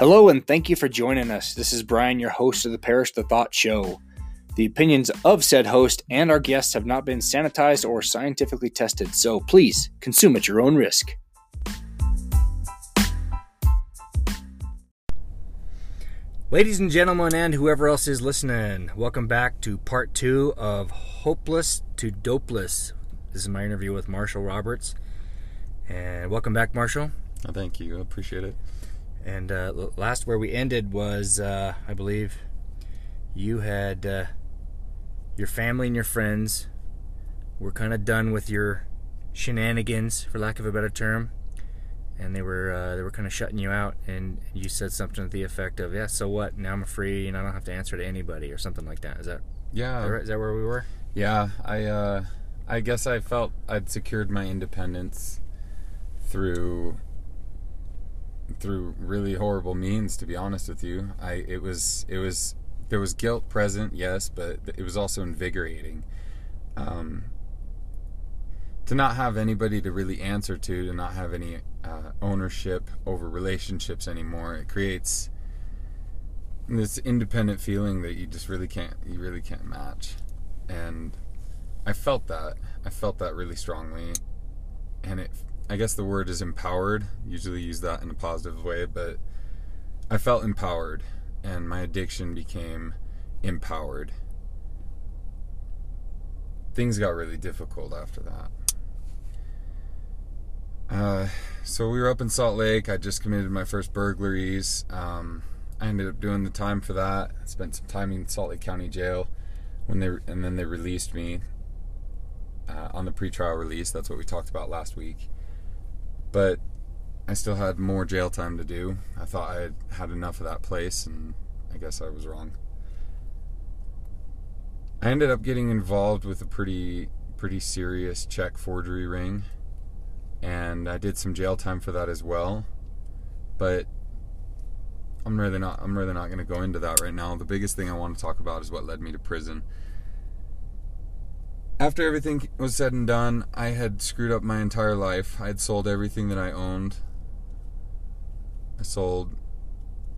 Hello, and thank you for joining us. This is Brian, your host of the Parish the Thought Show. The opinions of said host and our guests have not been sanitized or scientifically tested, so please consume at your own risk. Ladies and gentlemen, and whoever else is listening, welcome back to part 2 of Hopeless to Dopeless. This is my interview with Marshall Roberts. And welcome back, Marshall. Oh, thank you. I appreciate it. And last where we ended was, I believe, you had your family and your friends were kind of done with your shenanigans, for lack of a better term. And they were kind of shutting you out, and you said something to the effect of, "Yeah, so what? Now I'm free, and I don't have to answer to anybody," or something like that. Is that where we were? Yeah, I guess I felt I'd secured my independence through really horrible means. To be honest with you, it was there was guilt present, yes, but it was also invigorating. To not have anybody to really answer to not have any ownership over relationships anymore, it creates this independent feeling that you really can't match. And I felt that really strongly, and I guess the word is empowered. Usually use that in a positive way, but I felt empowered, and my addiction became empowered. Things got really difficult after that. So we were up in Salt Lake. I just committed my first burglaries. I ended up doing the time for that. I spent some time in Salt Lake County Jail and then they released me on the pretrial release. That's what we talked about last week. But I still had more jail time to do. I thought I had had enough of that place, and I guess I was wrong. I ended up getting involved with a pretty serious check forgery ring. And I did some jail time for that as well, but I'm really not going to go into that right now. The biggest thing I want to talk about is what led me to prison. After everything was said and done, I had screwed up my entire life. I had sold everything that I owned. I sold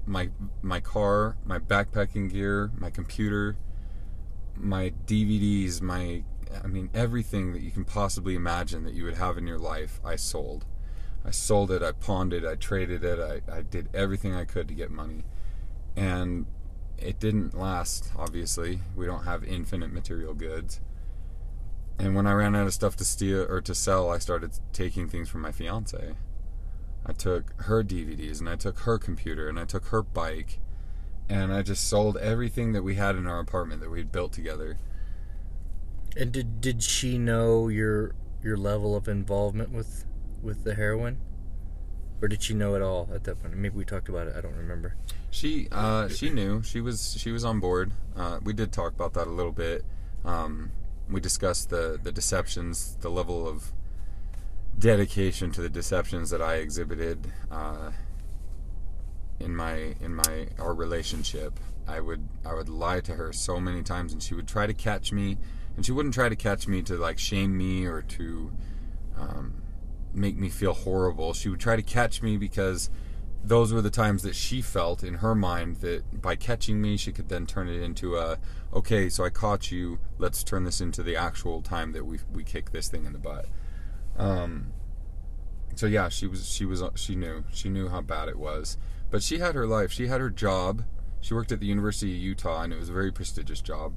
my car, my backpacking gear, my computer, my DVDs, everything that you can possibly imagine that you would have in your life, I sold. I sold it, I pawned it, I traded it, I did everything I could to get money. And it didn't last, obviously. We don't have infinite material goods. And when I ran out of stuff to steal or to sell, I started taking things from my fiance. I took her DVDs, and I took her computer, and I took her bike, and I just sold everything that we had in our apartment that we'd built together. And did she know your level of involvement with the heroin, or did she know at all at that point? Maybe we talked about it. I don't remember. She knew. She was on board. We did talk about that a little bit. We discussed the deceptions, the level of dedication to the deceptions that I exhibited in our relationship. I would lie to her so many times, and she would try to catch me. And she wouldn't try to catch me to, like, shame me or to make me feel horrible. She would try to catch me because those were the times that she felt in her mind that by catching me, she could then turn it into okay, so I caught you. Let's turn this into the actual time that we kick this thing in the butt. So yeah, she knew how bad it was, but she had her life. She had her job. She worked at the University of Utah, and it was a very prestigious job.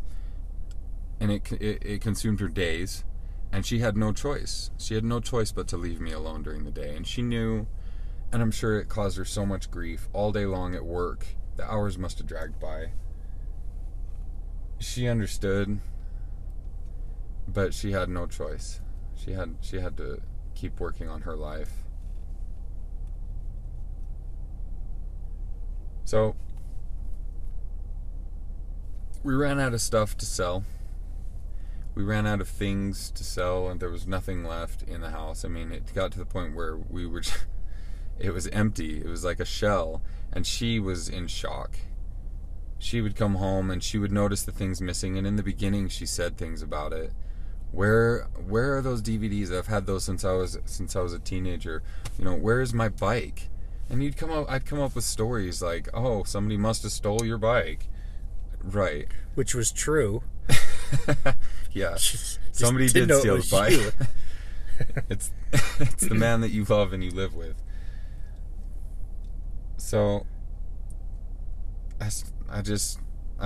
And it consumed her days, and she had no choice. She had no choice but to leave me alone during the day. And she knew, and I'm sure it caused her so much grief all day long at work. The hours must have dragged by. She understood, but she had no choice. She had to keep working on her life. So we ran out of stuff to sell. We ran out of things to sell, and there was nothing left in the house. I mean, it got to the point where it was empty. It was like a shell, and she was in shock. She would come home, and she would notice the things missing, and in the beginning, she said things about it. Where are those DVDs? I've had those since I was a teenager. You know, where is my bike? And you'd come up, I'd come up with stories like, oh, somebody must have stole your bike. Right. Which was true. Yeah. Somebody did steal the bike. It's the man that you love and you live with. So I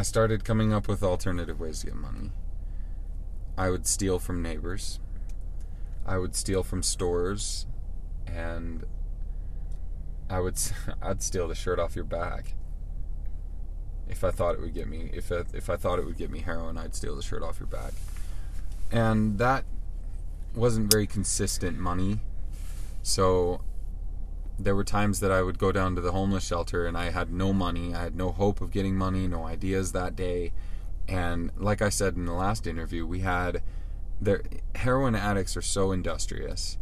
started coming up with alternative ways to get money. I would steal from neighbors. I would steal from stores, and I'd steal the shirt off your back. If I thought it would get me, if I thought it would get me heroin, I'd steal the shirt off your back. And that wasn't very consistent money. So there were times that I would go down to the homeless shelter and I had no money. I had no hope of getting money, no ideas that day. And like I said in the last interview, heroin addicts are so industrious.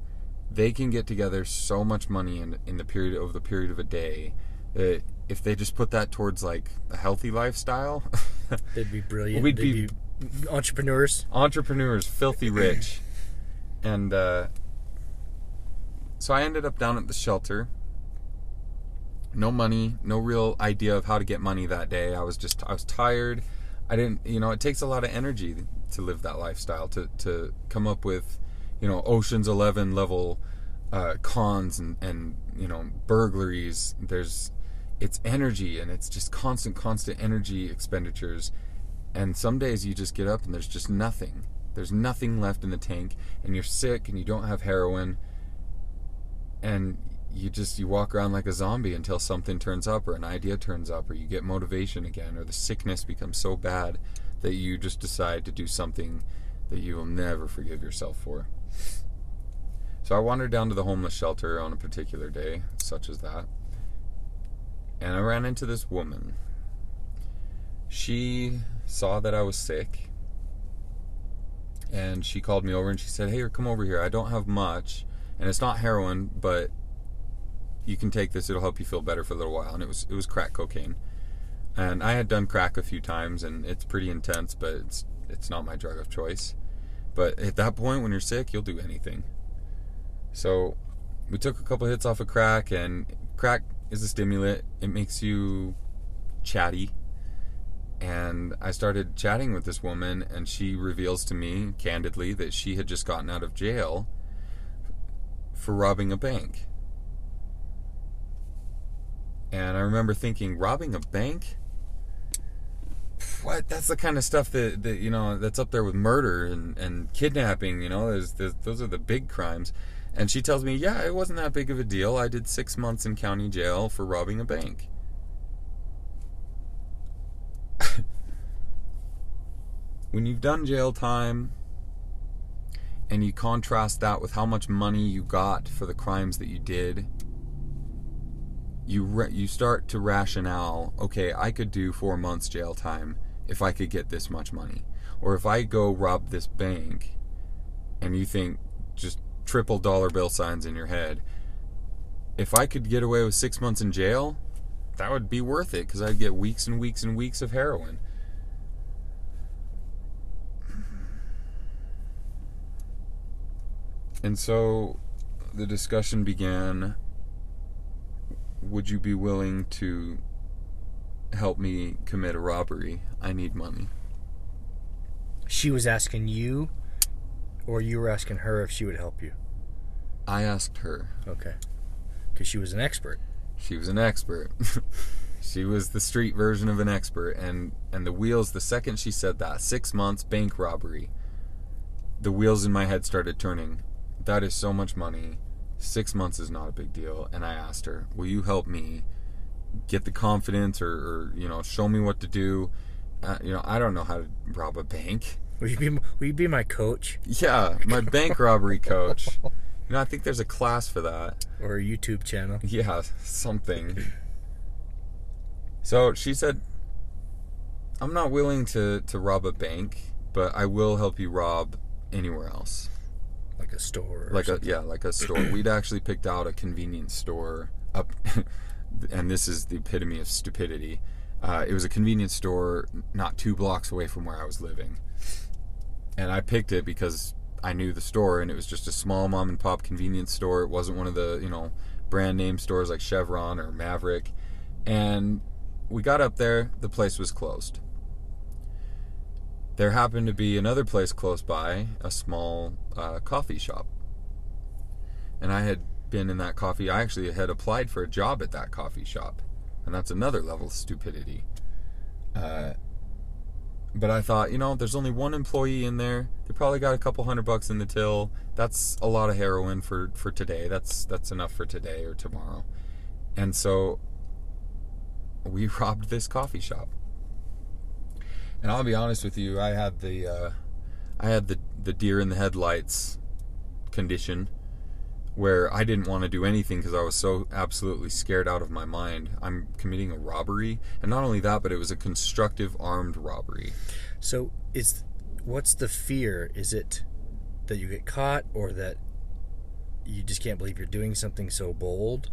They can get together so much money over the period of a day that if they just put that towards like a healthy lifestyle, they'd be brilliant. They'd be entrepreneurs, filthy rich. And so I ended up down at the shelter. No money, no real idea of how to get money that day. I was tired. It takes a lot of energy to live that lifestyle, to come up with, Ocean's 11 level cons and burglaries. It's energy, and it's just constant energy expenditures. And some days you just get up and there's just nothing. There's nothing left in the tank, and you're sick and you don't have heroin, and you walk around like a zombie until something turns up, or an idea turns up, or you get motivation again, or the sickness becomes so bad that you just decide to do something that you will never forgive yourself for. So I wandered down to the homeless shelter on a particular day, such as that, and I ran into this woman. She saw that I was sick, and she called me over and she said, "Hey, come over here. I don't have much, and it's not heroin, but you can take this. It'll help you feel better for a little while." And it was crack cocaine. And I had done crack a few times, and it's pretty intense, but it's not my drug of choice. But at that point, when you're sick, you'll do anything. So we took a couple hits off of crack, and crack is a stimulant. It makes you chatty. And I started chatting with this woman, and she reveals to me candidly that she had just gotten out of jail for robbing a bank. And I remember thinking, robbing a bank? What? That's the kind of stuff that that's up there with murder and kidnapping, those are the big crimes. And she tells me, yeah, it wasn't that big of a deal. I did 6 months in county jail for robbing a bank. When you've done jail time and you contrast that with how much money you got for the crimes that you did, you start to rationale, okay, I could do 4 months jail time if I could get this much money. Or if I go rob this bank, and you think just triple dollar bill signs in your head, if I could get away with 6 months in jail, that would be worth it, because I'd get weeks and weeks and weeks of heroin. And so the discussion began, would you be willing to help me commit a robbery? I need money. She was asking you, or you were asking her if she would help you? I asked her. Okay. Because she was an expert. She was an expert. She was the street version of an expert. And the wheels, the second she said that, 6 months, bank robbery, the wheels in my head started turning. That is so much money. 6 months is not a big deal. And I asked her, will you help me get the confidence or show me what to do? I don't know how to rob a bank. Will you be my coach? Yeah, my bank robbery coach. I think there's a class for that. Or a YouTube channel. Yeah, something. So she said, I'm not willing to rob a bank, but I will help you rob anywhere else. Like a store. Like a store. We'd actually picked out a convenience store up, and this is the epitome of stupidity. It was a convenience store not 2 blocks away from where I was living. And I picked it because I knew the store, and it was just a small mom and pop convenience store. It wasn't one of the brand name stores like Chevron or Maverick. And we got up there, the place was closed. There happened to be another place close by, a small coffee shop. And I had been in that coffee, I actually had applied for a job at that coffee shop. And that's another level of stupidity. But I thought, you know, there's only one employee in there. They probably got a couple $100 in the till. That's a lot of heroin for today. That's enough for today or tomorrow. And so we robbed this coffee shop. And I'll be honest with you, I had the deer in the headlights condition, where I didn't want to do anything because I was so absolutely scared out of my mind. I'm committing a robbery, and not only that, but it was a constructive armed robbery. So what's the fear? Is it that you get caught, or that you just can't believe you're doing something so bold?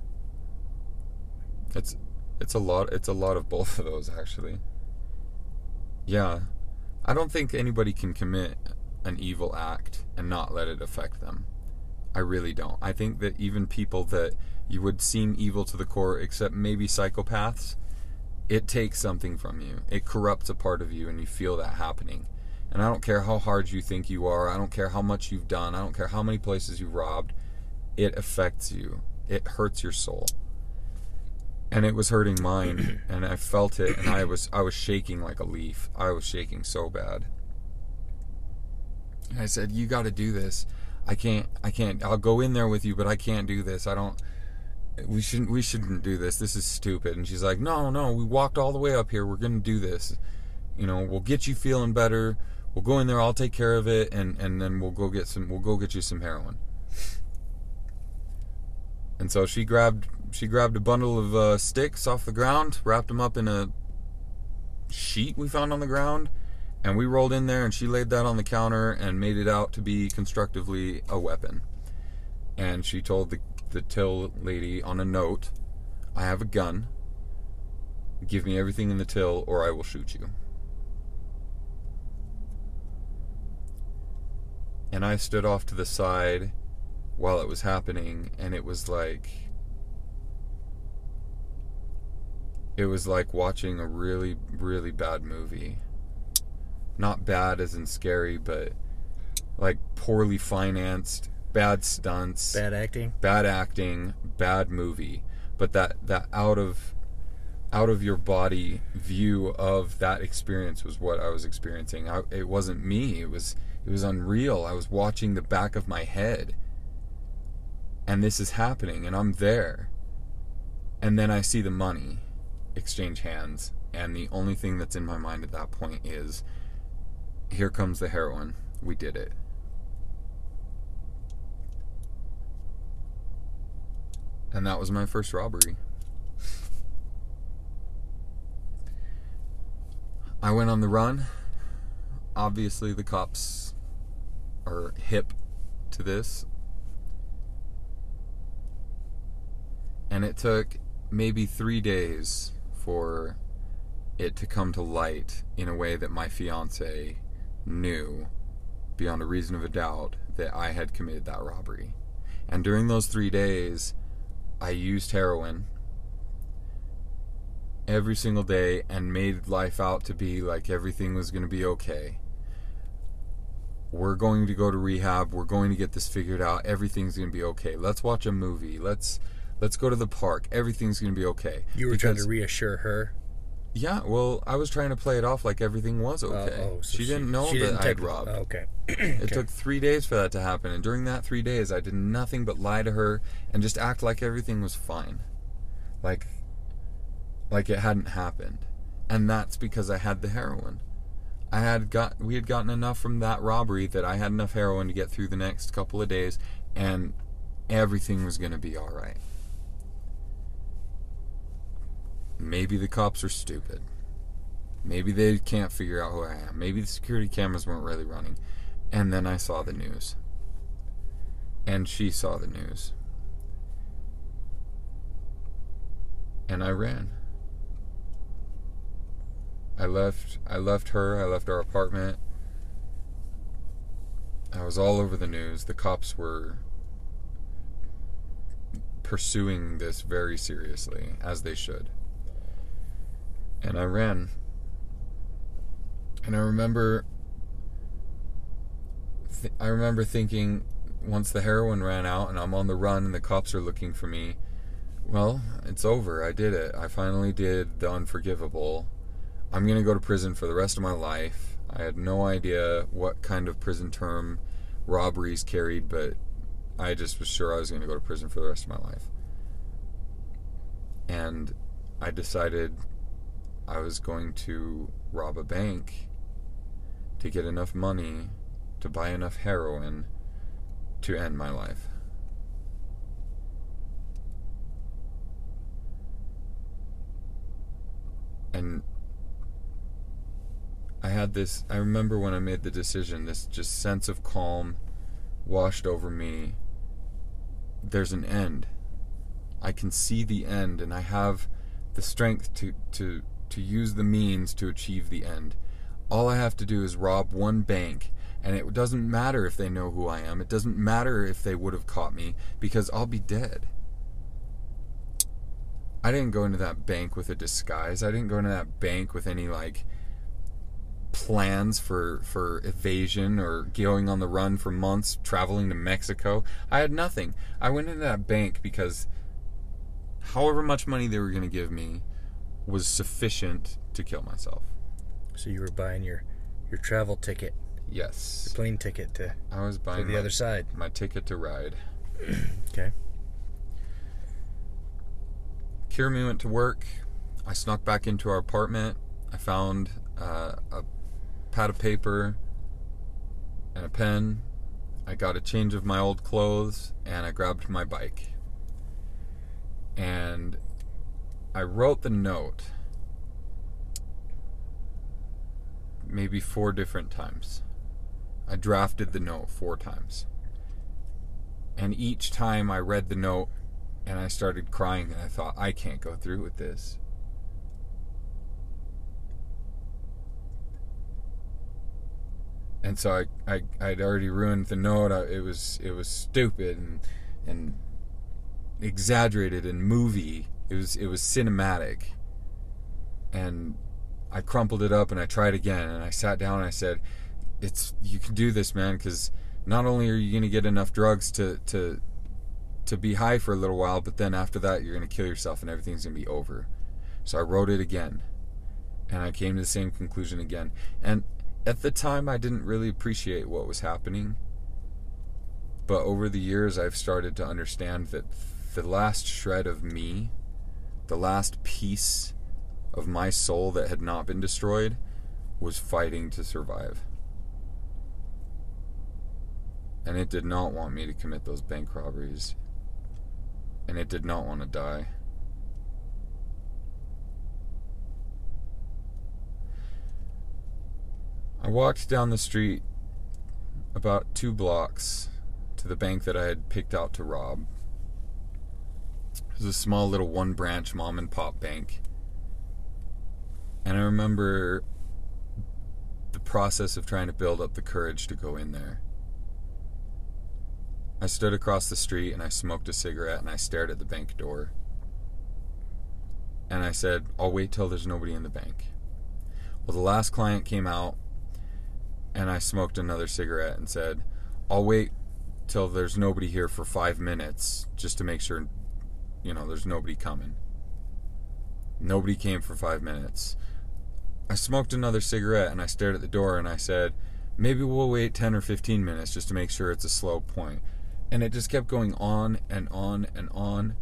It's a lot of both of those, actually. Yeah. I don't think anybody can commit an evil act and not let it affect them. I really don't. I think that even people that you would seem evil to the core, except maybe psychopaths, it takes something from you. It corrupts a part of you, and you feel that happening. And I don't care how hard you think you are. I don't care how much you've done. I don't care how many places you've robbed. It affects you. It hurts your soul. And it was hurting mine, and I felt it, and I was shaking like a leaf. I was shaking so bad. And I said, "You got to do this. I can't, I'll go in there with you, but I can't do this. We shouldn't do this. This is stupid." And she's like, no, "We walked all the way up here. We're going to do this. You know, we'll get you feeling better. We'll go in there. I'll take care of it. And then we'll go get you some heroin." And so she grabbed a bundle of sticks off the ground, wrapped them up in a sheet we found on the ground. And we rolled in there, and she laid that on the counter and made it out to be constructively a weapon. And she told the till lady on a note, "I have a gun. Give me everything in the till, or I will shoot you." And I stood off to the side while it was happening, and it was like watching a really, really bad movie. Not bad as in scary, but like poorly financed, bad stunts, bad acting, bad movie. But that out of your body view of that experience was what I was experiencing. It wasn't me. It was unreal. I was watching the back of my head, and this is happening, and I'm there. And then I see the money exchange hands, and the only thing that's in my mind at that point is, "Here comes the heroin. We did it." And that was my first robbery. I went on the run. Obviously, the cops are hip to this. And it took maybe 3 days for it to come to light in a way that my fiancé knew beyond a reason of a doubt that I had committed that robbery. And during those 3 days, I used heroin every single day and made life out to be like everything was going to be okay. We're going to go to rehab. We're going to get this figured out. Everything's going to be okay. Let's watch a movie. Let's go to the park. Everything's going to be okay. You were trying to reassure her? Yeah, well, I was trying to play it off like everything was okay. So she didn't know that I had robbed. Okay. It took 3 days for that to happen, and during that 3 days, I did nothing but lie to her and just act like everything was fine. Like it hadn't happened. And that's because I had the heroin. We had gotten enough from that robbery that I had enough heroin to get through the next couple of days, and everything was going to be all right. Maybe the cops are stupid. Maybe they can't figure out who I am. Maybe the security cameras weren't really running. And then I saw the news. And she saw the news. And I ran. I left her. I left our apartment. I was all over the news. The cops were pursuing this very seriously, as they should. And I ran. And I remember thinking, once the heroin ran out and I'm on the run and the cops are looking for me, well, it's over. I did it. I finally did the unforgivable. I'm going to go to prison for the rest of my life. I had no idea what kind of prison term robberies carried, but I just was sure I was going to go to prison for the rest of my life. And I decided I was going to rob a bank to get enough money to buy enough heroin to end my life. And I remember when I made the decision, this just sense of calm washed over me. There's an end. I can see the end, and I have the strength to use the means to achieve the end. All I have to do is rob one bank, and it doesn't matter if they know who I am. It doesn't matter if they would have caught me, because I'll be dead. I didn't go into that bank with a disguise. I didn't go into that bank with any, plans for evasion or going on the run for months, traveling to Mexico. I had nothing. I went into that bank because however much money they were going to give me was sufficient to kill myself. So you were buying your travel ticket. Yes. Your plane ticket to the other side. My ticket to ride. Okay. Kirami went to work. I snuck back into our apartment. I found a pad of paper and a pen. I got a change of my old clothes, and I grabbed my bike. And I wrote the note maybe 4 different times. I drafted the note 4 times. And each time I read the note and I started crying, and I thought, I can't go through with this. And so I'd already ruined the note. It was stupid and exaggerated and movie. It was cinematic. And I crumpled it up and I tried again, and I sat down and I said, you can do this, man, because not only are you going to get enough drugs to be high for a little while, but then after that you're going to kill yourself and everything's going to be over. So I wrote it again, and I came to the same conclusion again. And at the time, I didn't really appreciate what was happening, but over the years I've started to understand that the last shred of me, the last piece of my soul that had not been destroyed, was fighting to survive. And it did not want me to commit those bank robberies, and it did not want to die. I walked down the street about 2 blocks to the bank that I had picked out to rob. It was a small little one-branch mom-and-pop bank. And I remember the process of trying to build up the courage to go in there. I stood across the street and I smoked a cigarette and I stared at the bank door. And I said, I'll wait till there's nobody in the bank. Well, the last client came out, and I smoked another cigarette and said, I'll wait till there's nobody here for 5 minutes just to make sure, there's nobody coming. Nobody came for 5 minutes. I smoked another cigarette and I stared at the door and I said, maybe we'll wait 10 or 15 minutes just to make sure it's a slow point. And it just kept going on and on and on.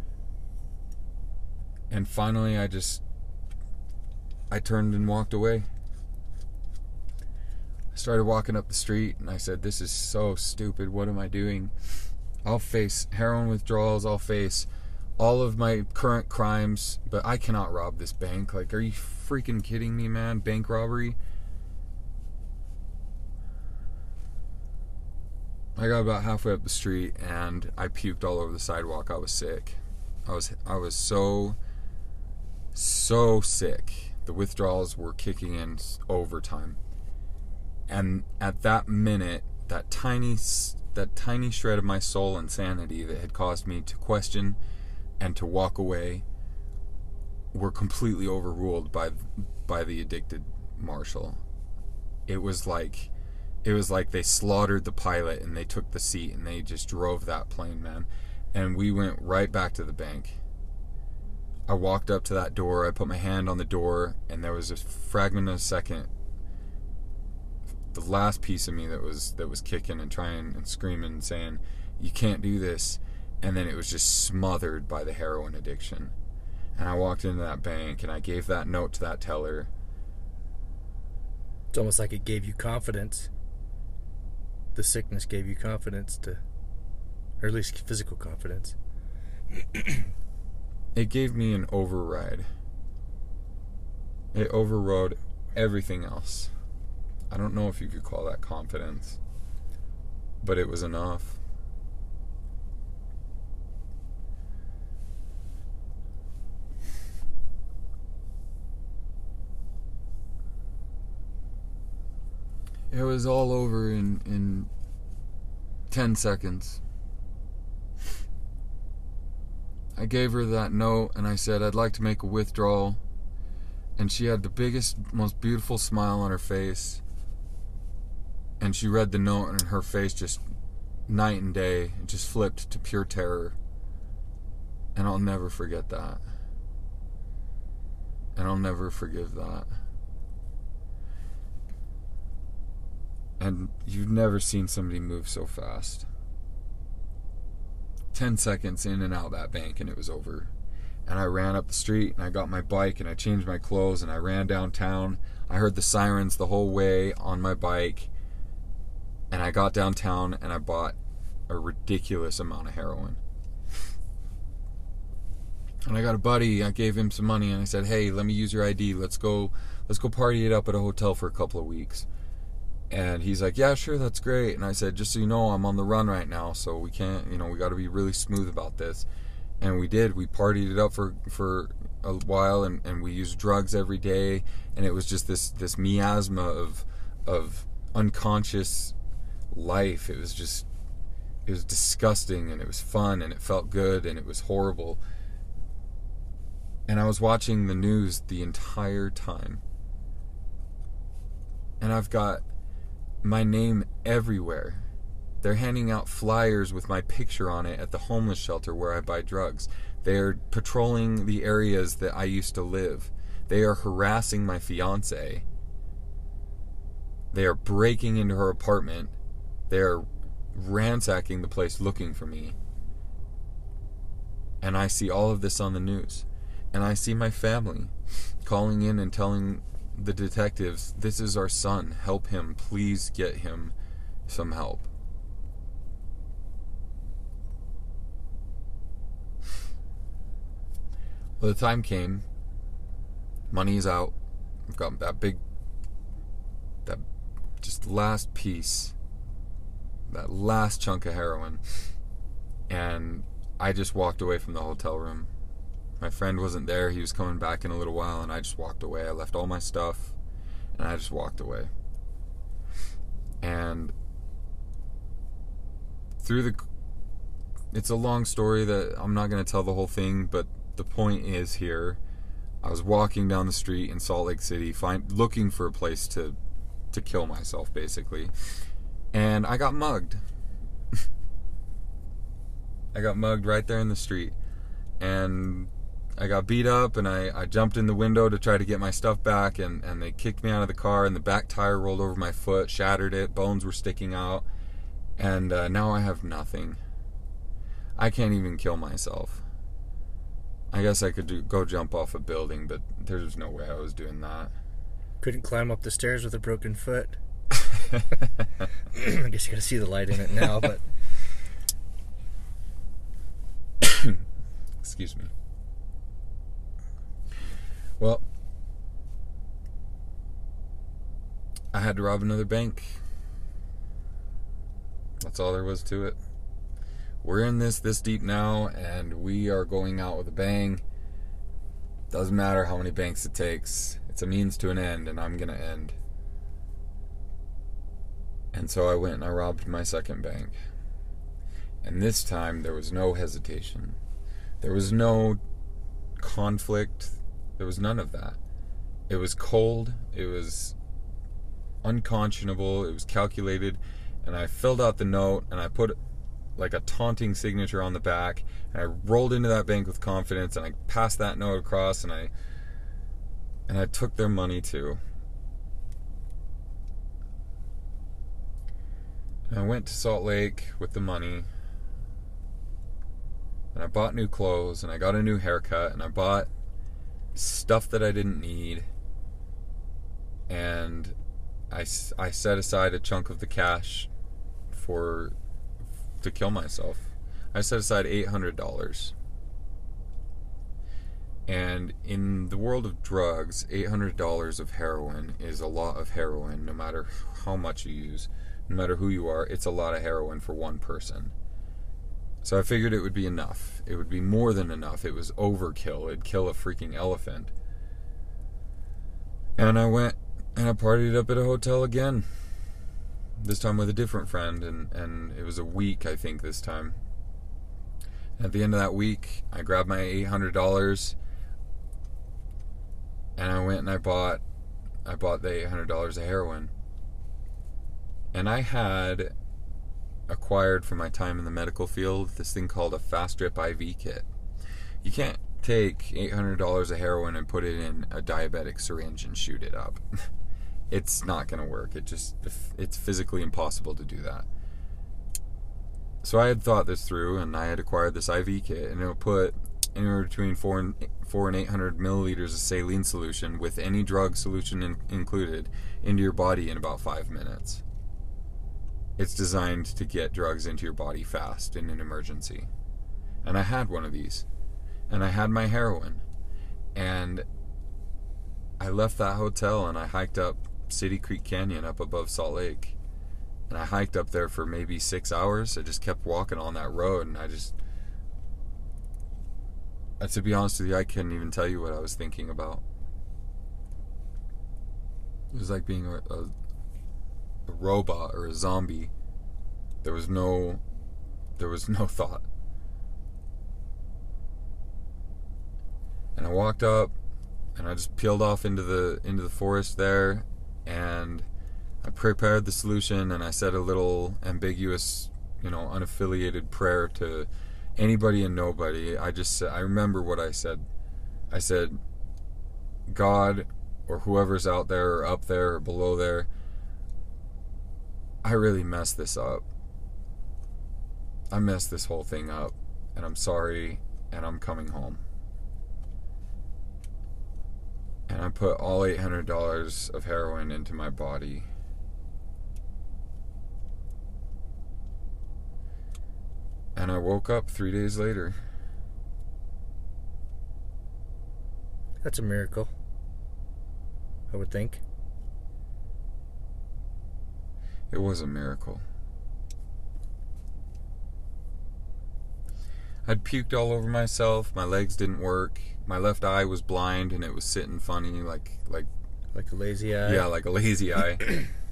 And finally I turned and walked away. I started walking up the street and I said, this is so stupid. What am I doing? I'll face heroin withdrawals. I'll face all of my current crimes, but I cannot rob this bank. Are you freaking kidding me, man? Bank robbery? I got about halfway up the street and I puked all over the sidewalk. I was sick. I was so sick. The withdrawals were kicking in overtime. And at that minute, that tiny shred of my soul insanity that had caused me to question and to walk away were completely overruled by the addicted marshal. It was like they slaughtered the pilot and they took the seat and they just drove that plane, man. And we went right back to the bank. I walked up to that door, I put my hand on the door, and there was a fragment of a second, the last piece of me that was kicking and trying and screaming and saying, "You can't do this," and then it was just smothered by the heroin addiction. And I walked into that bank and I gave that note to that teller. It's almost like it gave you confidence. The sickness gave you confidence to, or at least physical confidence. It gave me an override. It overrode everything else. I don't know if you could call that confidence, but it was enough. It was all over in 10 seconds. I gave her that note and I said, "I'd like to make a withdrawal." And she had the biggest, most beautiful smile on her face. And she read the note and her face just night and day, it just flipped to pure terror. And I'll never forget that. And I'll never forgive that. And you've never seen somebody move so fast. 10 seconds in and out of that bank and it was over. And I ran up the street and I got my bike and I changed my clothes and I ran downtown. I heard the sirens the whole way on my bike. And I got downtown and I bought a ridiculous amount of heroin. And I got a buddy, I gave him some money and I said, "Hey, let me use your ID. Let's go party it up at a hotel for a couple of weeks." And he's like, "Yeah, sure, that's great." And I said, "Just so you know, I'm on the run right now, so we can't, we got to be really smooth about this." And we did. We partied it up for a while, and we used drugs every day, and it was just this miasma of unconscious life. It was disgusting, and it was fun, and it felt good, and it was horrible. And I was watching the news the entire time. And I've got my name everywhere. They're handing out flyers with my picture on it at the homeless shelter where I buy drugs. They're patrolling the areas that I used to live. They are harassing my fiance. They are breaking into her apartment. They are ransacking the place looking for me. And I see all of this on the news. And I see my family calling in and telling the detectives, "This is our son, help him, please get him some help." Well, the time came, money's out, I've got that just last piece, that last chunk of heroin, and I just walked away from the hotel room. My friend wasn't there, he was coming back in a little while, and I just walked away. I left all my stuff, and I just walked away. And it's a long story that I'm not going to tell the whole thing, but the point is here, I was walking down the street in Salt Lake City, looking for a place to kill myself, basically. And I got mugged. I got mugged right there in the street. And I got beat up, and I jumped in the window to try to get my stuff back, and they kicked me out of the car, and the back tire rolled over my foot, shattered it, bones were sticking out, and now I have nothing. I can't even kill myself. I guess I could go jump off a building, but there's no way I was doing that. Couldn't climb up the stairs with a broken foot. I guess you gotta see the light in it now, but... Excuse me. Well, I had to rob another bank. That's all there was to it. We're in this deep now, and we are going out with a bang. Doesn't matter how many banks it takes. It's a means to an end, and I'm gonna end. And so I went and I robbed my second bank. And this time, there was no hesitation. There was no conflict. There was none of that. It was cold. It was unconscionable. It was calculated. And I filled out the note, and I put like a taunting signature on the back, and I rolled into that bank with confidence, and I passed that note across, and I took their money too. And I went to Salt Lake with the money, and I bought new clothes, and I got a new haircut, and I bought stuff that I didn't need, and I set aside a chunk of the cash to kill myself. I set aside $800. And in the world of drugs, $800 of heroin is a lot of heroin, no matter how much you use, no matter who you are. It's a lot of heroin for one person. So I figured it would be enough. It would be more than enough. It was overkill. It'd kill a freaking elephant. And I went and I partied up at a hotel again. This time with a different friend, and it was a week, I think, this time. And at the end of that week, I grabbed my $800, and I went and I bought the $800 of heroin. And I had acquired from my time in the medical field this thing called a fast drip IV kit. You can't take $800 of heroin and put it in a diabetic syringe and shoot it up. It's not going to work. It's physically impossible to do that. So I had thought this through, and I had acquired this IV kit, and it'll put anywhere between 4 and 800 milliliters of saline solution with any drug solution included into your body in about 5 minutes. It's designed to get drugs into your body fast in an emergency. And I had one of these. And I had my heroin. And I left that hotel, and I hiked up City Creek Canyon up above Salt Lake. And I hiked up there for maybe 6 hours. I just kept walking on that road, and to be honest with you, I couldn't even tell you what I was thinking about. It was like being a robot or a zombie. There was no thought. And I walked up, and I just peeled off into the forest there, and I prepared the solution, and I said a little ambiguous, unaffiliated prayer to anybody and nobody. I remember what I said. I said, God, or whoever's out there or up there or below there, I really messed this up. I messed this whole thing up, and I'm sorry, and I'm coming home. And I put all $800 of heroin into my body. And I woke up 3 days later. That's a miracle, I would think. It was a miracle. I'd puked all over myself. My legs didn't work. My left eye was blind, and it was sitting funny, like a lazy eye. Yeah, like a lazy eye.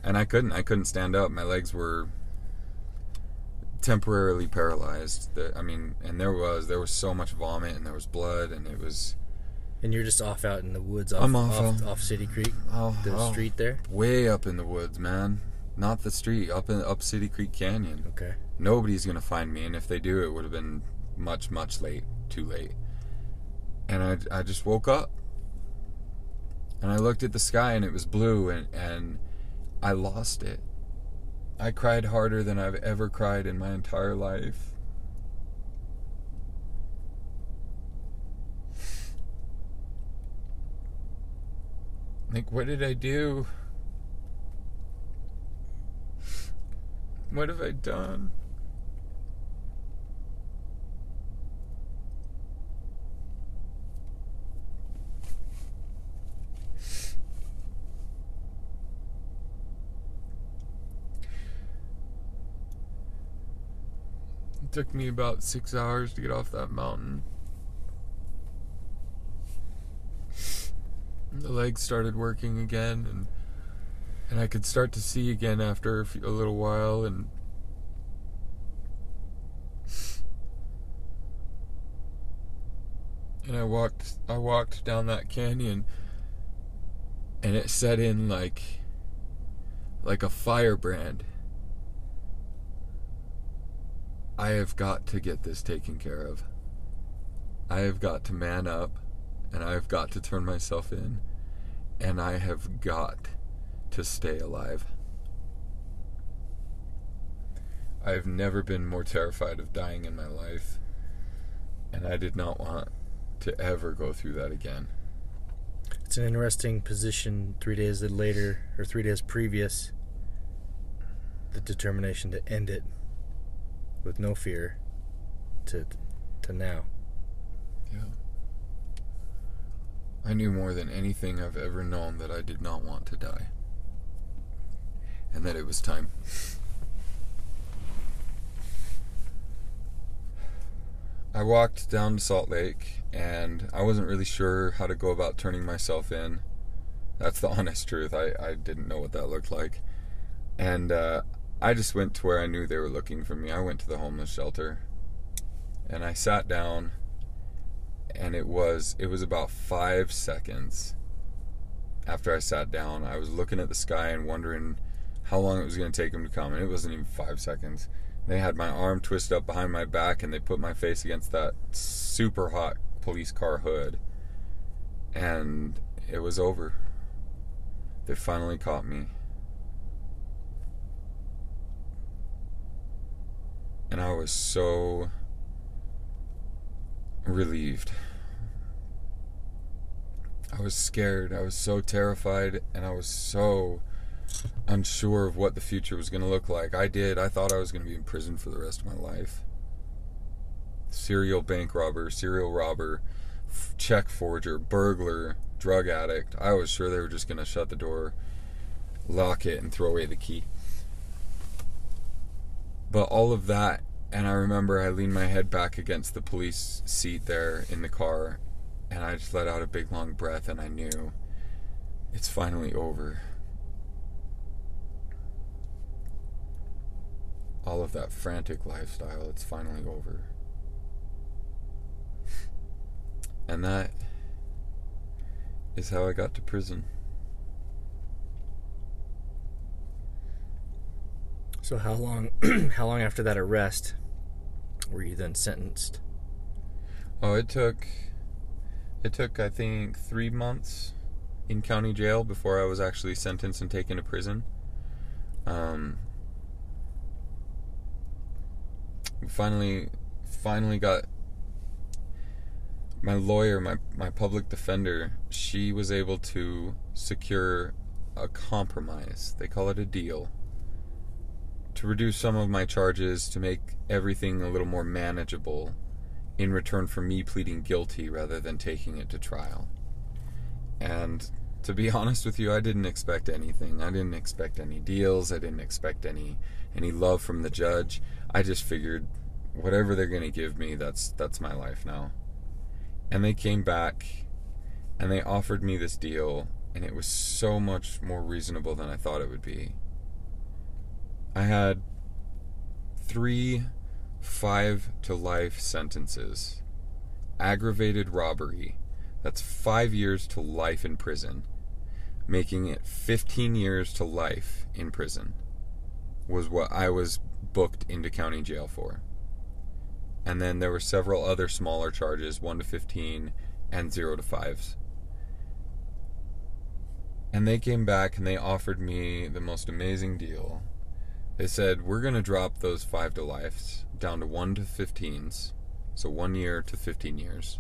And I couldn't stand up. My legs were temporarily paralyzed. And there was so much vomit, and there was blood, and it was. And you're just off out in the woods, off City Creek, street there. Way up in the woods, man. Not the street, up City Creek Canyon. Okay. Nobody's gonna find me, and if they do, it would have been much, much late, too late. And I just woke up, and I looked at the sky, and it was blue, and I lost it. I cried harder than I've ever cried in my entire life. Like, what did I do? What have I done? It took me about 6 hours to get off that mountain. The legs started working again, and I could start to see again after a little while, and And I walked down that canyon, and it set in like a firebrand. I have got to get this taken care of. I have got to man up, and I have got to turn myself in, and I have got to stay alive. I have never been more terrified of dying in my life, and I did not want to ever go through that again. It's an interesting position 3 days later, or 3 days previous, the determination to end it with no fear to now. Yeah. I knew more than anything I've ever known that I did not want to die, and that it was time. I walked down to Salt Lake, and I wasn't really sure how to go about turning myself in. That's the honest truth. I didn't know what that looked like. And I just went to where I knew they were looking for me. I went to the homeless shelter, and I sat down, and it was about 5 seconds after I sat down. I was looking at the sky and wondering how long it was going to take them to come, and it wasn't even 5 seconds. They had my arm twisted up behind my back, and they put my face against that super hot police car hood. And it was over. They finally caught me. And I was so relieved. I was scared. I was so terrified, and I was so unsure of what the future was going to look like. I thought I was going to be in prison for the rest of my life. Serial bank robber, check forger, burglar, drug addict. I was sure they were just going to shut the door, lock it, and throw away the key. But all of that, and I remember I leaned my head back against the police seat there in the car, and I just let out a big long breath, and I knew it's finally over. All of that frantic lifestyle, it's finally over. And that is how I got to prison. So how long after that arrest were you then sentenced? Oh, it took I think 3 months in county jail before I was actually sentenced and taken to prison. Finally got my lawyer, my public defender. She was able to secure a compromise. They call it a deal. To reduce some of my charges, to make everything a little more manageable, in return for me pleading guilty rather than taking it to trial. And to be honest with you, I didn't expect anything. I didn't expect any deals. I didn't expect any love from the judge. I just figured whatever they're going to give me, that's my life now. And they came back, and they offered me this deal, and it was so much more reasonable than I thought it would be. I had 3 5-to-life sentences. Aggravated robbery. That's 5 years to life in prison. Making it 15 years to life in prison was what I was booked into county jail for. And then there were several other smaller charges, 1 to 15 and 0 to 5s. And they came back and they offered me the most amazing deal. They said, we're going to drop those 5 to lifes down to 1 to 15s, so 1 year to 15 years.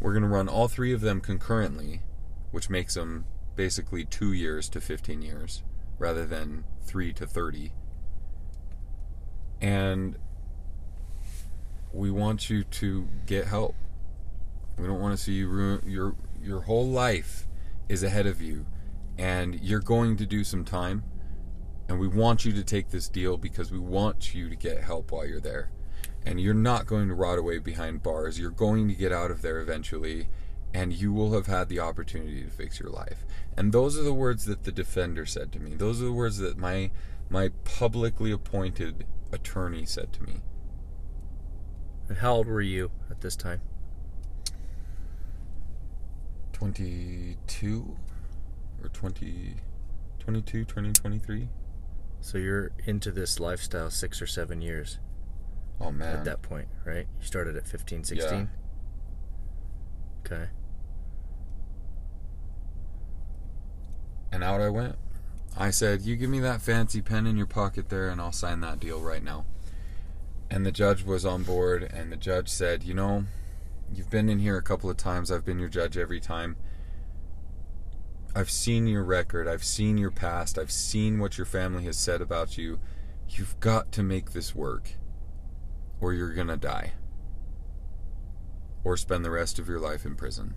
We're going to run all 3 of them concurrently, which makes them basically 2 years to 15 years, rather than 3 to 30. And we want you to get help. We don't want to see you ruin your whole life is ahead of you, and you're going to do some time, and we want you to take this deal because we want you to get help while you're there. And you're not going to rot away behind bars. You're going to get out of there eventually, and you will have had the opportunity to fix your life. And those are the words that the defender said to me. Those are the words that my publicly appointed attorney said to me. And how old were you at this time? 22, turning 23. So you're into this lifestyle 6 or 7 years. Oh, man. At that point, right? You started at 15, 16? Yeah. Okay. And out I went. I said, you give me that fancy pen in your pocket there and I'll sign that deal right now. And the judge was on board, and the judge said, you know, you've been in here a couple of times. I've been your judge every time. I've seen your record. I've seen your past. I've seen what your family has said about you. You've got to make this work, or you're going to die, or spend the rest of your life in prison.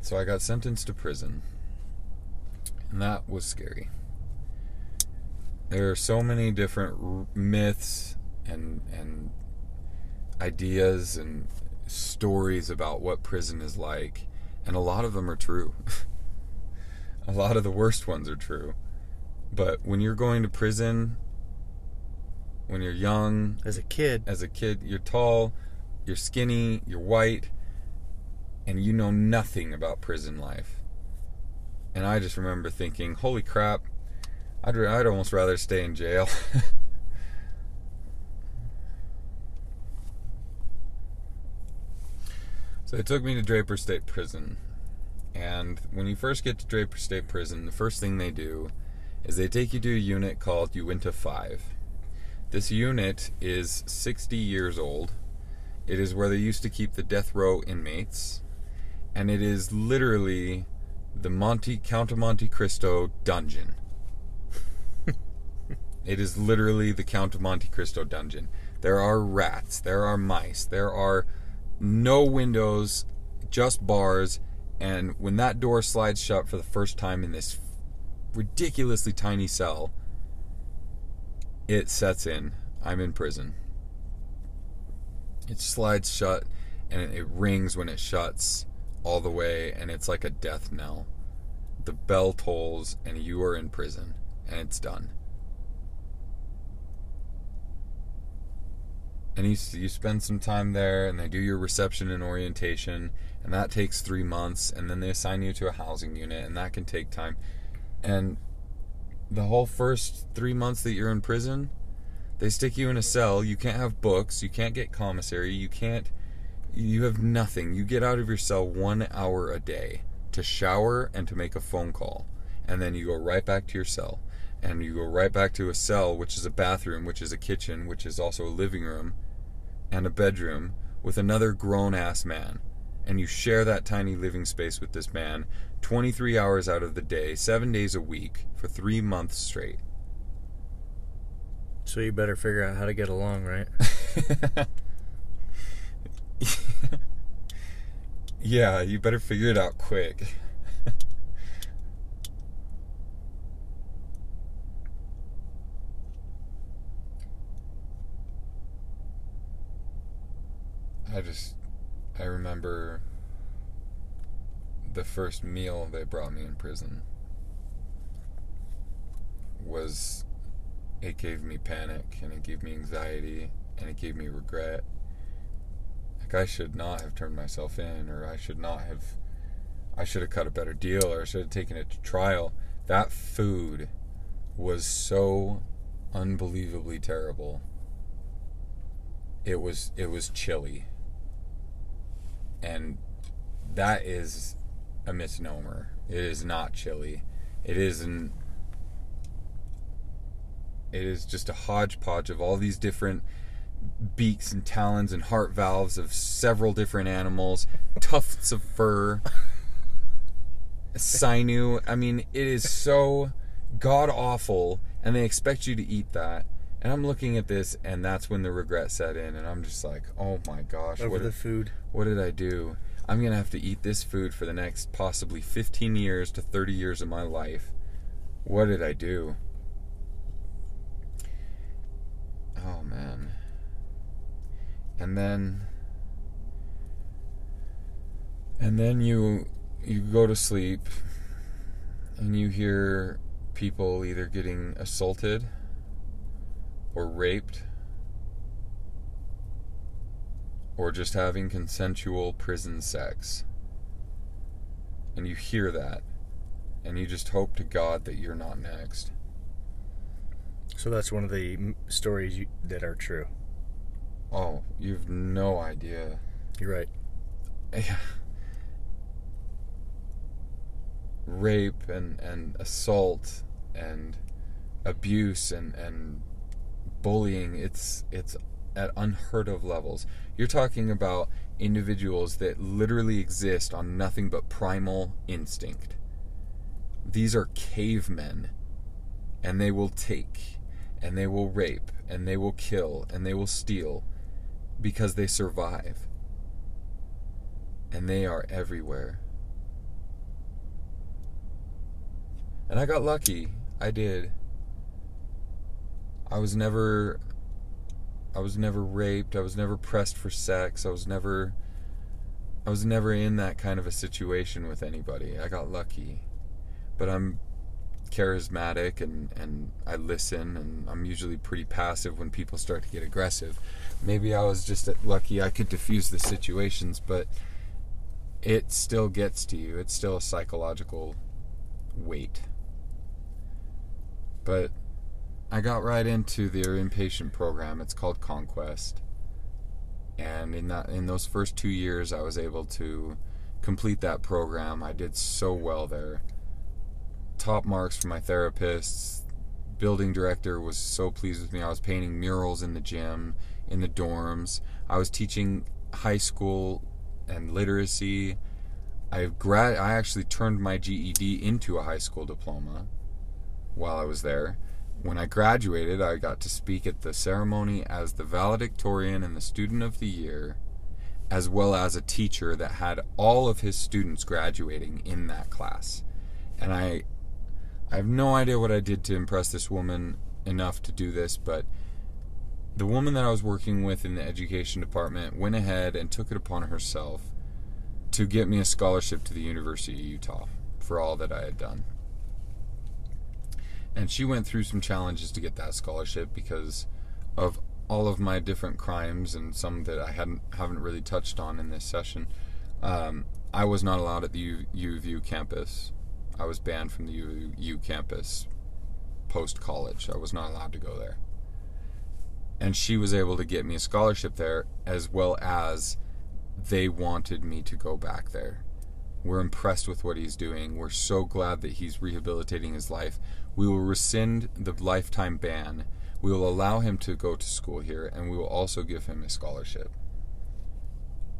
So I got sentenced to prison, and that was scary. There are so many different myths and ideas and stories about what prison is like, and a lot of them are true. A lot of the worst ones are true. But when you're going to prison, when you're young, as a kid, you're tall, you're skinny, you're white, and you know nothing about prison life. And I just remember thinking, holy crap, I'd almost rather stay in jail. So they took me to Draper State Prison. And when you first get to Draper State Prison, the first thing they do is they take you to a unit called Uinta 5. This unit is 60 years old. It is where they used to keep the death row inmates. And it is literally the Count of Monte Cristo dungeon. It is literally the Count of Monte Cristo dungeon. There are rats. There are mice. There are no windows, just bars. And when that door slides shut for the first time in this ridiculously tiny cell, it sets in. I'm in prison. It slides shut, and it rings when it shuts all the way, and it's like a death knell. The bell tolls, and you are in prison, and it's done. And you spend some time there, and they do your reception and orientation, and that takes 3 months, and then they assign you to a housing unit, and that can take time. And the whole first 3 months that you're in prison, they stick you in a cell. You can't have books. You can't get commissary. You have nothing. You get out of your cell 1 hour a day to shower and to make a phone call. And then you go right back to your cell. And you go right back to a cell, which is a bathroom, which is a kitchen, which is also a living room and a bedroom with another grown-ass man. And you share that tiny living space with this man 23 hours out of the day, 7 days a week, for 3 months straight. So you better figure out how to get along, right? Yeah, you better figure it out quick. I remember the first meal they brought me in prison was, it gave me panic, and it gave me anxiety, and it gave me regret. Like, I should not have turned myself in, or I should have cut a better deal, or I should have taken it to trial. That food was so unbelievably terrible. It was chili. And that is a misnomer. It is not chili. It is just a hodgepodge of all these different beaks and talons and heart valves of several different animals, tufts of fur, sinew. I mean, it is so god-awful, and they expect you to eat that. And I'm looking at this, and that's when the regret set in, and I'm just like, oh my gosh. What did I do? I'm going to have to eat this food for the next possibly 15 years to 30 years of my life. What did I do? Oh, man. And then... you go to sleep, and you hear people either getting assaulted or raped or just having consensual prison sex. And you hear that, and you just hope to God that you're not next. So that's one of the stories that are true. Oh, you've no idea. You're right. Yeah. Rape and assault and abuse and bullying, it's at unheard of levels. You're talking about individuals that literally exist on nothing but primal instinct. These are cavemen, and they will take, and they will rape, and they will kill, and they will steal, because they survive. And they are everywhere. And I got lucky. I did. I was never raped. I was never pressed for sex. I was never in that kind of a situation with anybody. I got lucky. But I'm charismatic and I listen, and I'm usually pretty passive when people start to get aggressive. Maybe I was just lucky I could diffuse the situations, but it still gets to you. It's still a psychological weight. But I got right into their inpatient program. It's called Conquest. And in those first 2 years, I was able to complete that program. I did so well there. Top marks for my therapists. Building director was so pleased with me. I was painting murals in the gym, in the dorms. I was teaching high school and literacy. I actually turned my GED into a high school diploma while I was there. When I graduated, I got to speak at the ceremony as the valedictorian and the student of the year, as well as a teacher that had all of his students graduating in that class. And I have no idea what I did to impress this woman enough to do this, but the woman that I was working with in the education department went ahead and took it upon herself to get me a scholarship to the University of Utah for all that I had done. And she went through some challenges to get that scholarship because of all of my different crimes, and some that I haven't really touched on in this session. I was not allowed at the U of U campus. I was banned from the U of U campus post-college. I was not allowed to go there. And she was able to get me a scholarship there, as well as they wanted me to go back there. We're impressed with what he's doing. We're so glad that he's rehabilitating his life. We will rescind the lifetime ban. We will allow him to go to school here, and we will also give him a scholarship.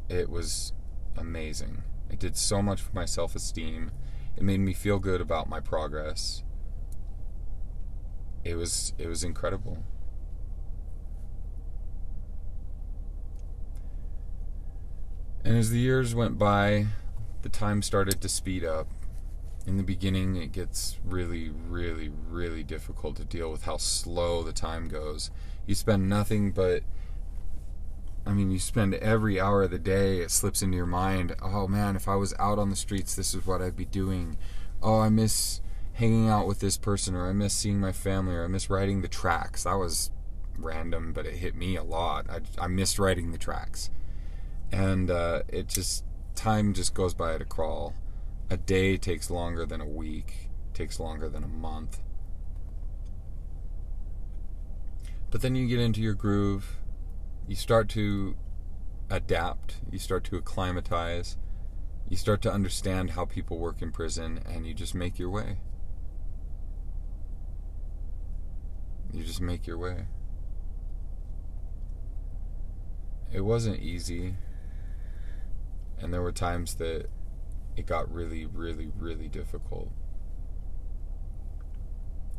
It was amazing. It did so much for my self-esteem. It made me feel good about my progress. It was incredible. And as the years went by, the time started to speed up. In the beginning, it gets really, really, really difficult to deal with how slow the time goes. You spend nothing but... you spend every hour of the day, it slips into your mind. Oh man, if I was out on the streets, this is what I'd be doing. Oh, I miss hanging out with this person, or I miss seeing my family, or I miss writing the tracks. That was random, but it hit me a lot. I missed writing the tracks. And time just goes by at a crawl. A day takes longer than a week, takes longer than a month. But then you get into your groove. You start to adapt. You start to acclimatize. You start to understand how people work in prison, and you just make your way. You just make your way. It wasn't easy. And there were times that it got really, really, really difficult.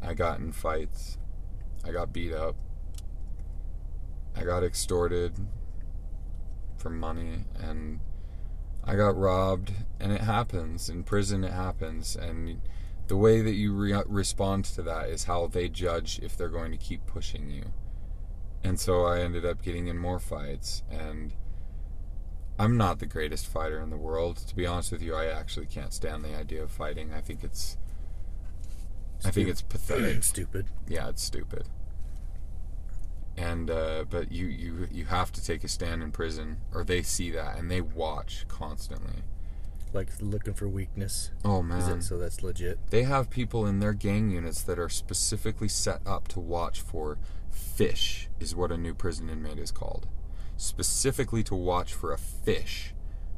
I got in fights. I got beat up. I got extorted for money. And I got robbed. And it happens. In prison it happens. And the way that you respond to that is how they judge if they're going to keep pushing you. And so I ended up getting in more fights. And I'm not the greatest fighter in the world. To be honest with you, I actually can't stand the idea of fighting. I think it's pathetic. It's stupid. Yeah, it's stupid. And but you have to take a stand in prison, or they see that and they watch constantly. Like looking for weakness. Oh man. Is it? So that's legit. They have people in their gang units that are specifically set up to watch for fish, is what a new prison inmate is called. Specifically to watch for a fish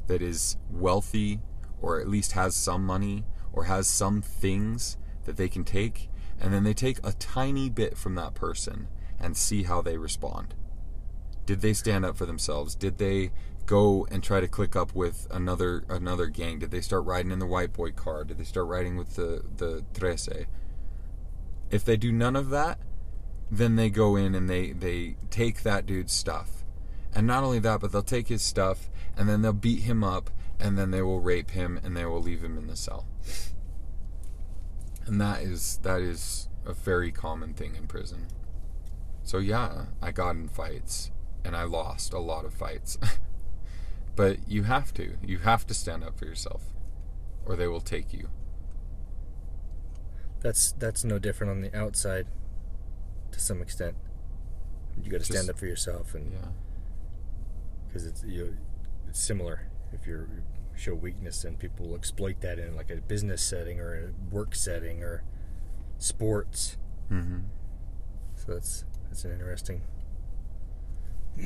that is wealthy, or at least has some money, or has some things that they can take, and then they take a tiny bit from that person and see how they respond. Did they stand up for themselves? Did they go and try to click up with another gang? Did they start riding in the white boy car? Did they start riding with the Trece? If they do none of that, then they go in and they take that dude's stuff. And not only that, but they'll take his stuff, and then they'll beat him up, and then they will rape him, and they will leave him in the cell. And that is a very common thing in prison. So yeah, I got in fights, and I lost a lot of fights. But you have to stand up for yourself, or they will take you. That's no different on the outside, to some extent. You got to stand up for yourself, and yeah, because it's similar. If you show weakness, then people will exploit that in like a business setting or a work setting or sports. Mm-hmm. So that's an interesting.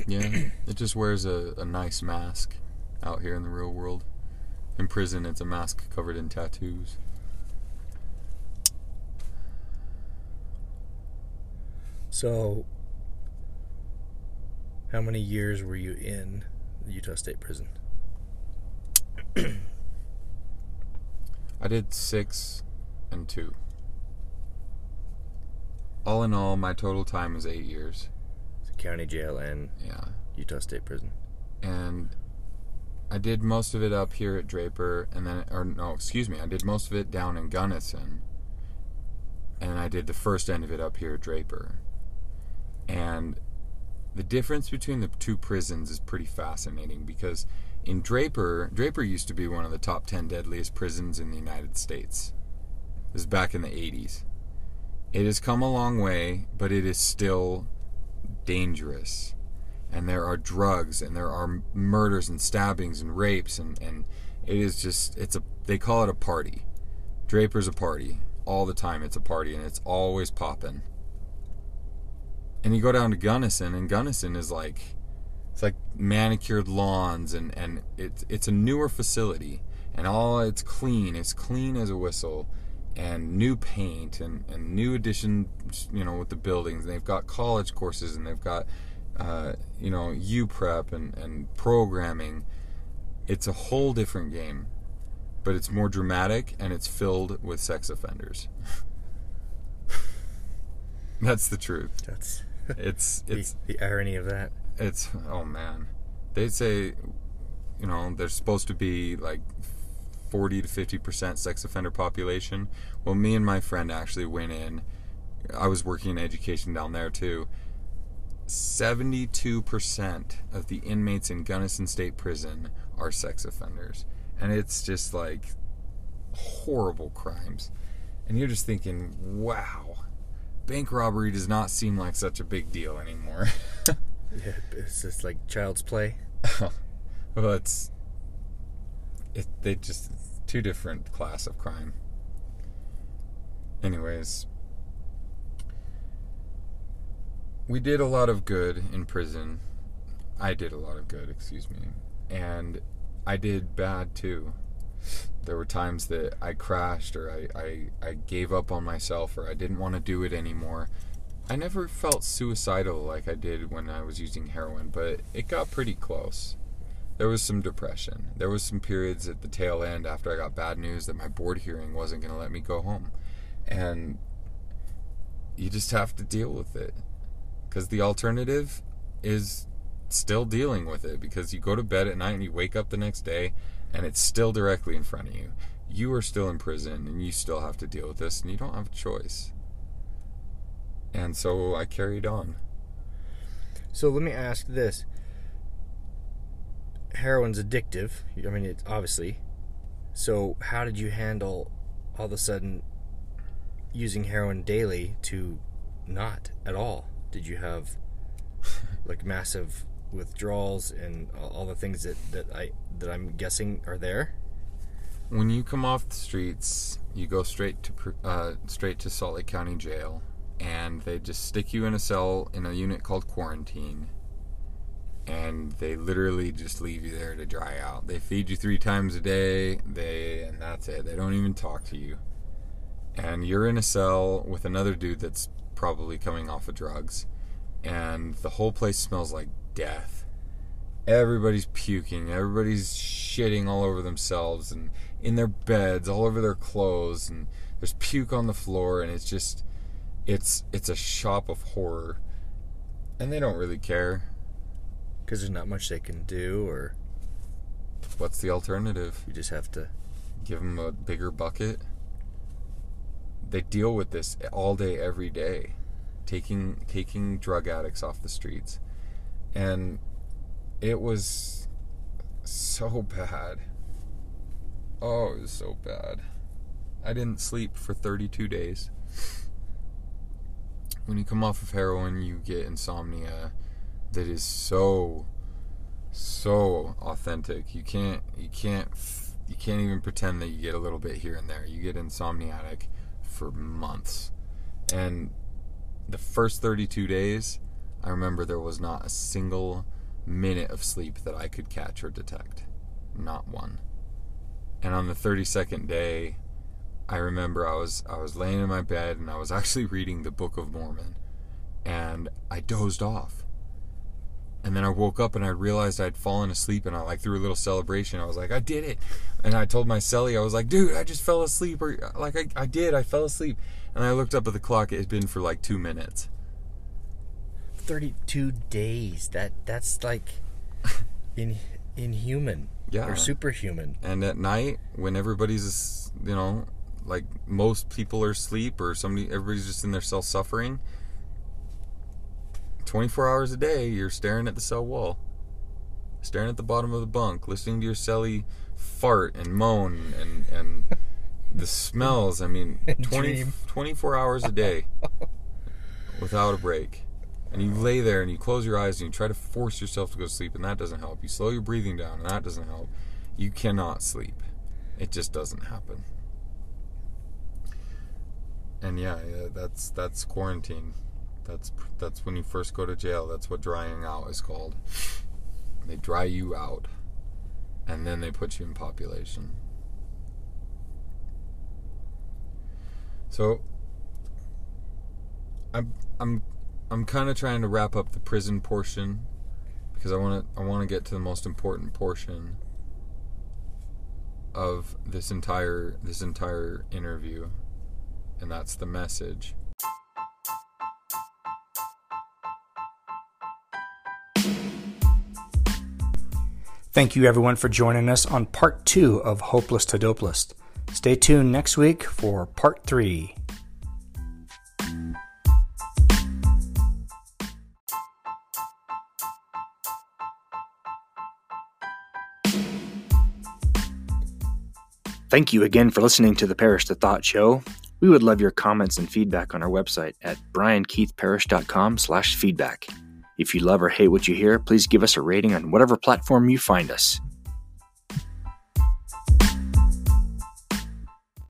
Yeah, it just wears a nice mask out here in the real world. In prison, it's a mask covered in tattoos. So, how many years were you in the Utah State Prison? I did 6 and 2. All in all, my total time was 8 years. County Jail and Utah State Prison. And I did most of it up here at Draper, and then, I did most of it down in Gunnison, and I did the first end of it up here at Draper. And the difference between the two prisons is pretty fascinating, because in Draper used to be one of the top 10 deadliest prisons in the United States. This is back in the 80s. It has come a long way, but it is still dangerous, and there are drugs, and there are murders and stabbings and rapes, and it is just, they call it a party. Draper's a party all the time. It's a party, and it's always popping. And you go down to Gunnison, and Gunnison is like, it's like manicured lawns, and it's a newer facility, and all it's clean as a whistle, and new paint, and new addition, with the buildings, and they've got college courses, and they've got U-Prep and programming. It's a whole different game, but it's more dramatic, and it's filled with sex offenders. That's the truth. That's it's the irony of that. It's, oh man, they say there's supposed to be like 40 to 50% sex offender population. Well, me and my friend actually went in. I was working in education down there too. 72% of the inmates in Gunnison State Prison are sex offenders. And it's just like horrible crimes. And you're just thinking, wow, bank robbery does not seem like such a big deal anymore. Yeah, it's just like child's play. Well, it's two different class of crime. Anyways, we did a lot of good in prison. I did a lot of good, and I did bad too. There were times that I crashed, or I gave up on myself, or I didn't want to do it anymore. I never felt suicidal like I did when I was using heroin, but it got pretty close. There was some depression. There was some periods at the tail end after I got bad news that my board hearing wasn't going to let me go home. And you just have to deal with it, because the alternative is still dealing with it, because you go to bed at night and you wake up the next day and it's still directly in front of you. You are still in prison and you still have to deal with this, and you don't have a choice. And so I carried on. So let me ask this. Heroin's addictive. I mean, it's obviously. So how did you handle all of a sudden using heroin daily to not at all? Did you have like massive withdrawals and all the things that I'm guessing are there? When you come off the streets, you go straight to Salt Lake County Jail, and they just stick you in a cell in a unit called quarantine, and they literally just leave you there to dry out. They feed you 3 times a day, and that's it. They don't even talk to you. And you're in a cell with another dude that's probably coming off of drugs, and the whole place smells like death. Everybody's puking, everybody's shitting all over themselves and in their beds, all over their clothes, and there's puke on the floor, and it's just, it's a shop of horror. And they don't really care. Because there's not much they can do, or... What's the alternative? You just have to... Give them a bigger bucket. They deal with this all day, every day. Taking drug addicts off the streets. And it was so bad. Oh, it was so bad. I didn't sleep for 32 days. When you come off of heroin, you get insomnia that is so authentic. You can't even pretend that you get a little bit here and there. You get insomniatic for months. And the first 32 days, I remember there was not a single minute of sleep that I could catch or detect. Not one. And on the 32nd day, I remember I was laying in my bed, and I was actually reading the Book of Mormon, and I dozed off. And then I woke up and I realized I'd fallen asleep, and I threw a little celebration. I was like, I did it. And I told my cellie, I was like, dude, I just fell asleep. Or I fell asleep. And I looked up at the clock. It had been for 2 minutes. 32 days. That's inhuman. Yeah. Or superhuman. And at night, when everybody's, most people are asleep, or everybody's just in their cell suffering, 24 hours a day, you're staring at the cell wall, staring at the bottom of the bunk, listening to your celly fart and moan and the smells. 24 hours a day without a break. And you lay there and you close your eyes and you try to force yourself to go to sleep, and that doesn't help. You slow your breathing down, and that doesn't help. You cannot sleep. It just doesn't happen. And yeah, that's quarantine. That's when you first go to jail. That's what drying out is called. They dry you out, and then they put you in population. So I'm kind of trying to wrap up the prison portion, because I want to get to the most important portion of this entire interview, and that's the message. Thank you, everyone, for joining us on Part 2 of Hopeless to Dopeless. Stay tuned next week for Part 3. Thank you again for listening to the Parish the Thought Show. We would love your comments and feedback on our website at briankeithparish.com/feedback. If you love or hate what you hear, please give us a rating on whatever platform you find us.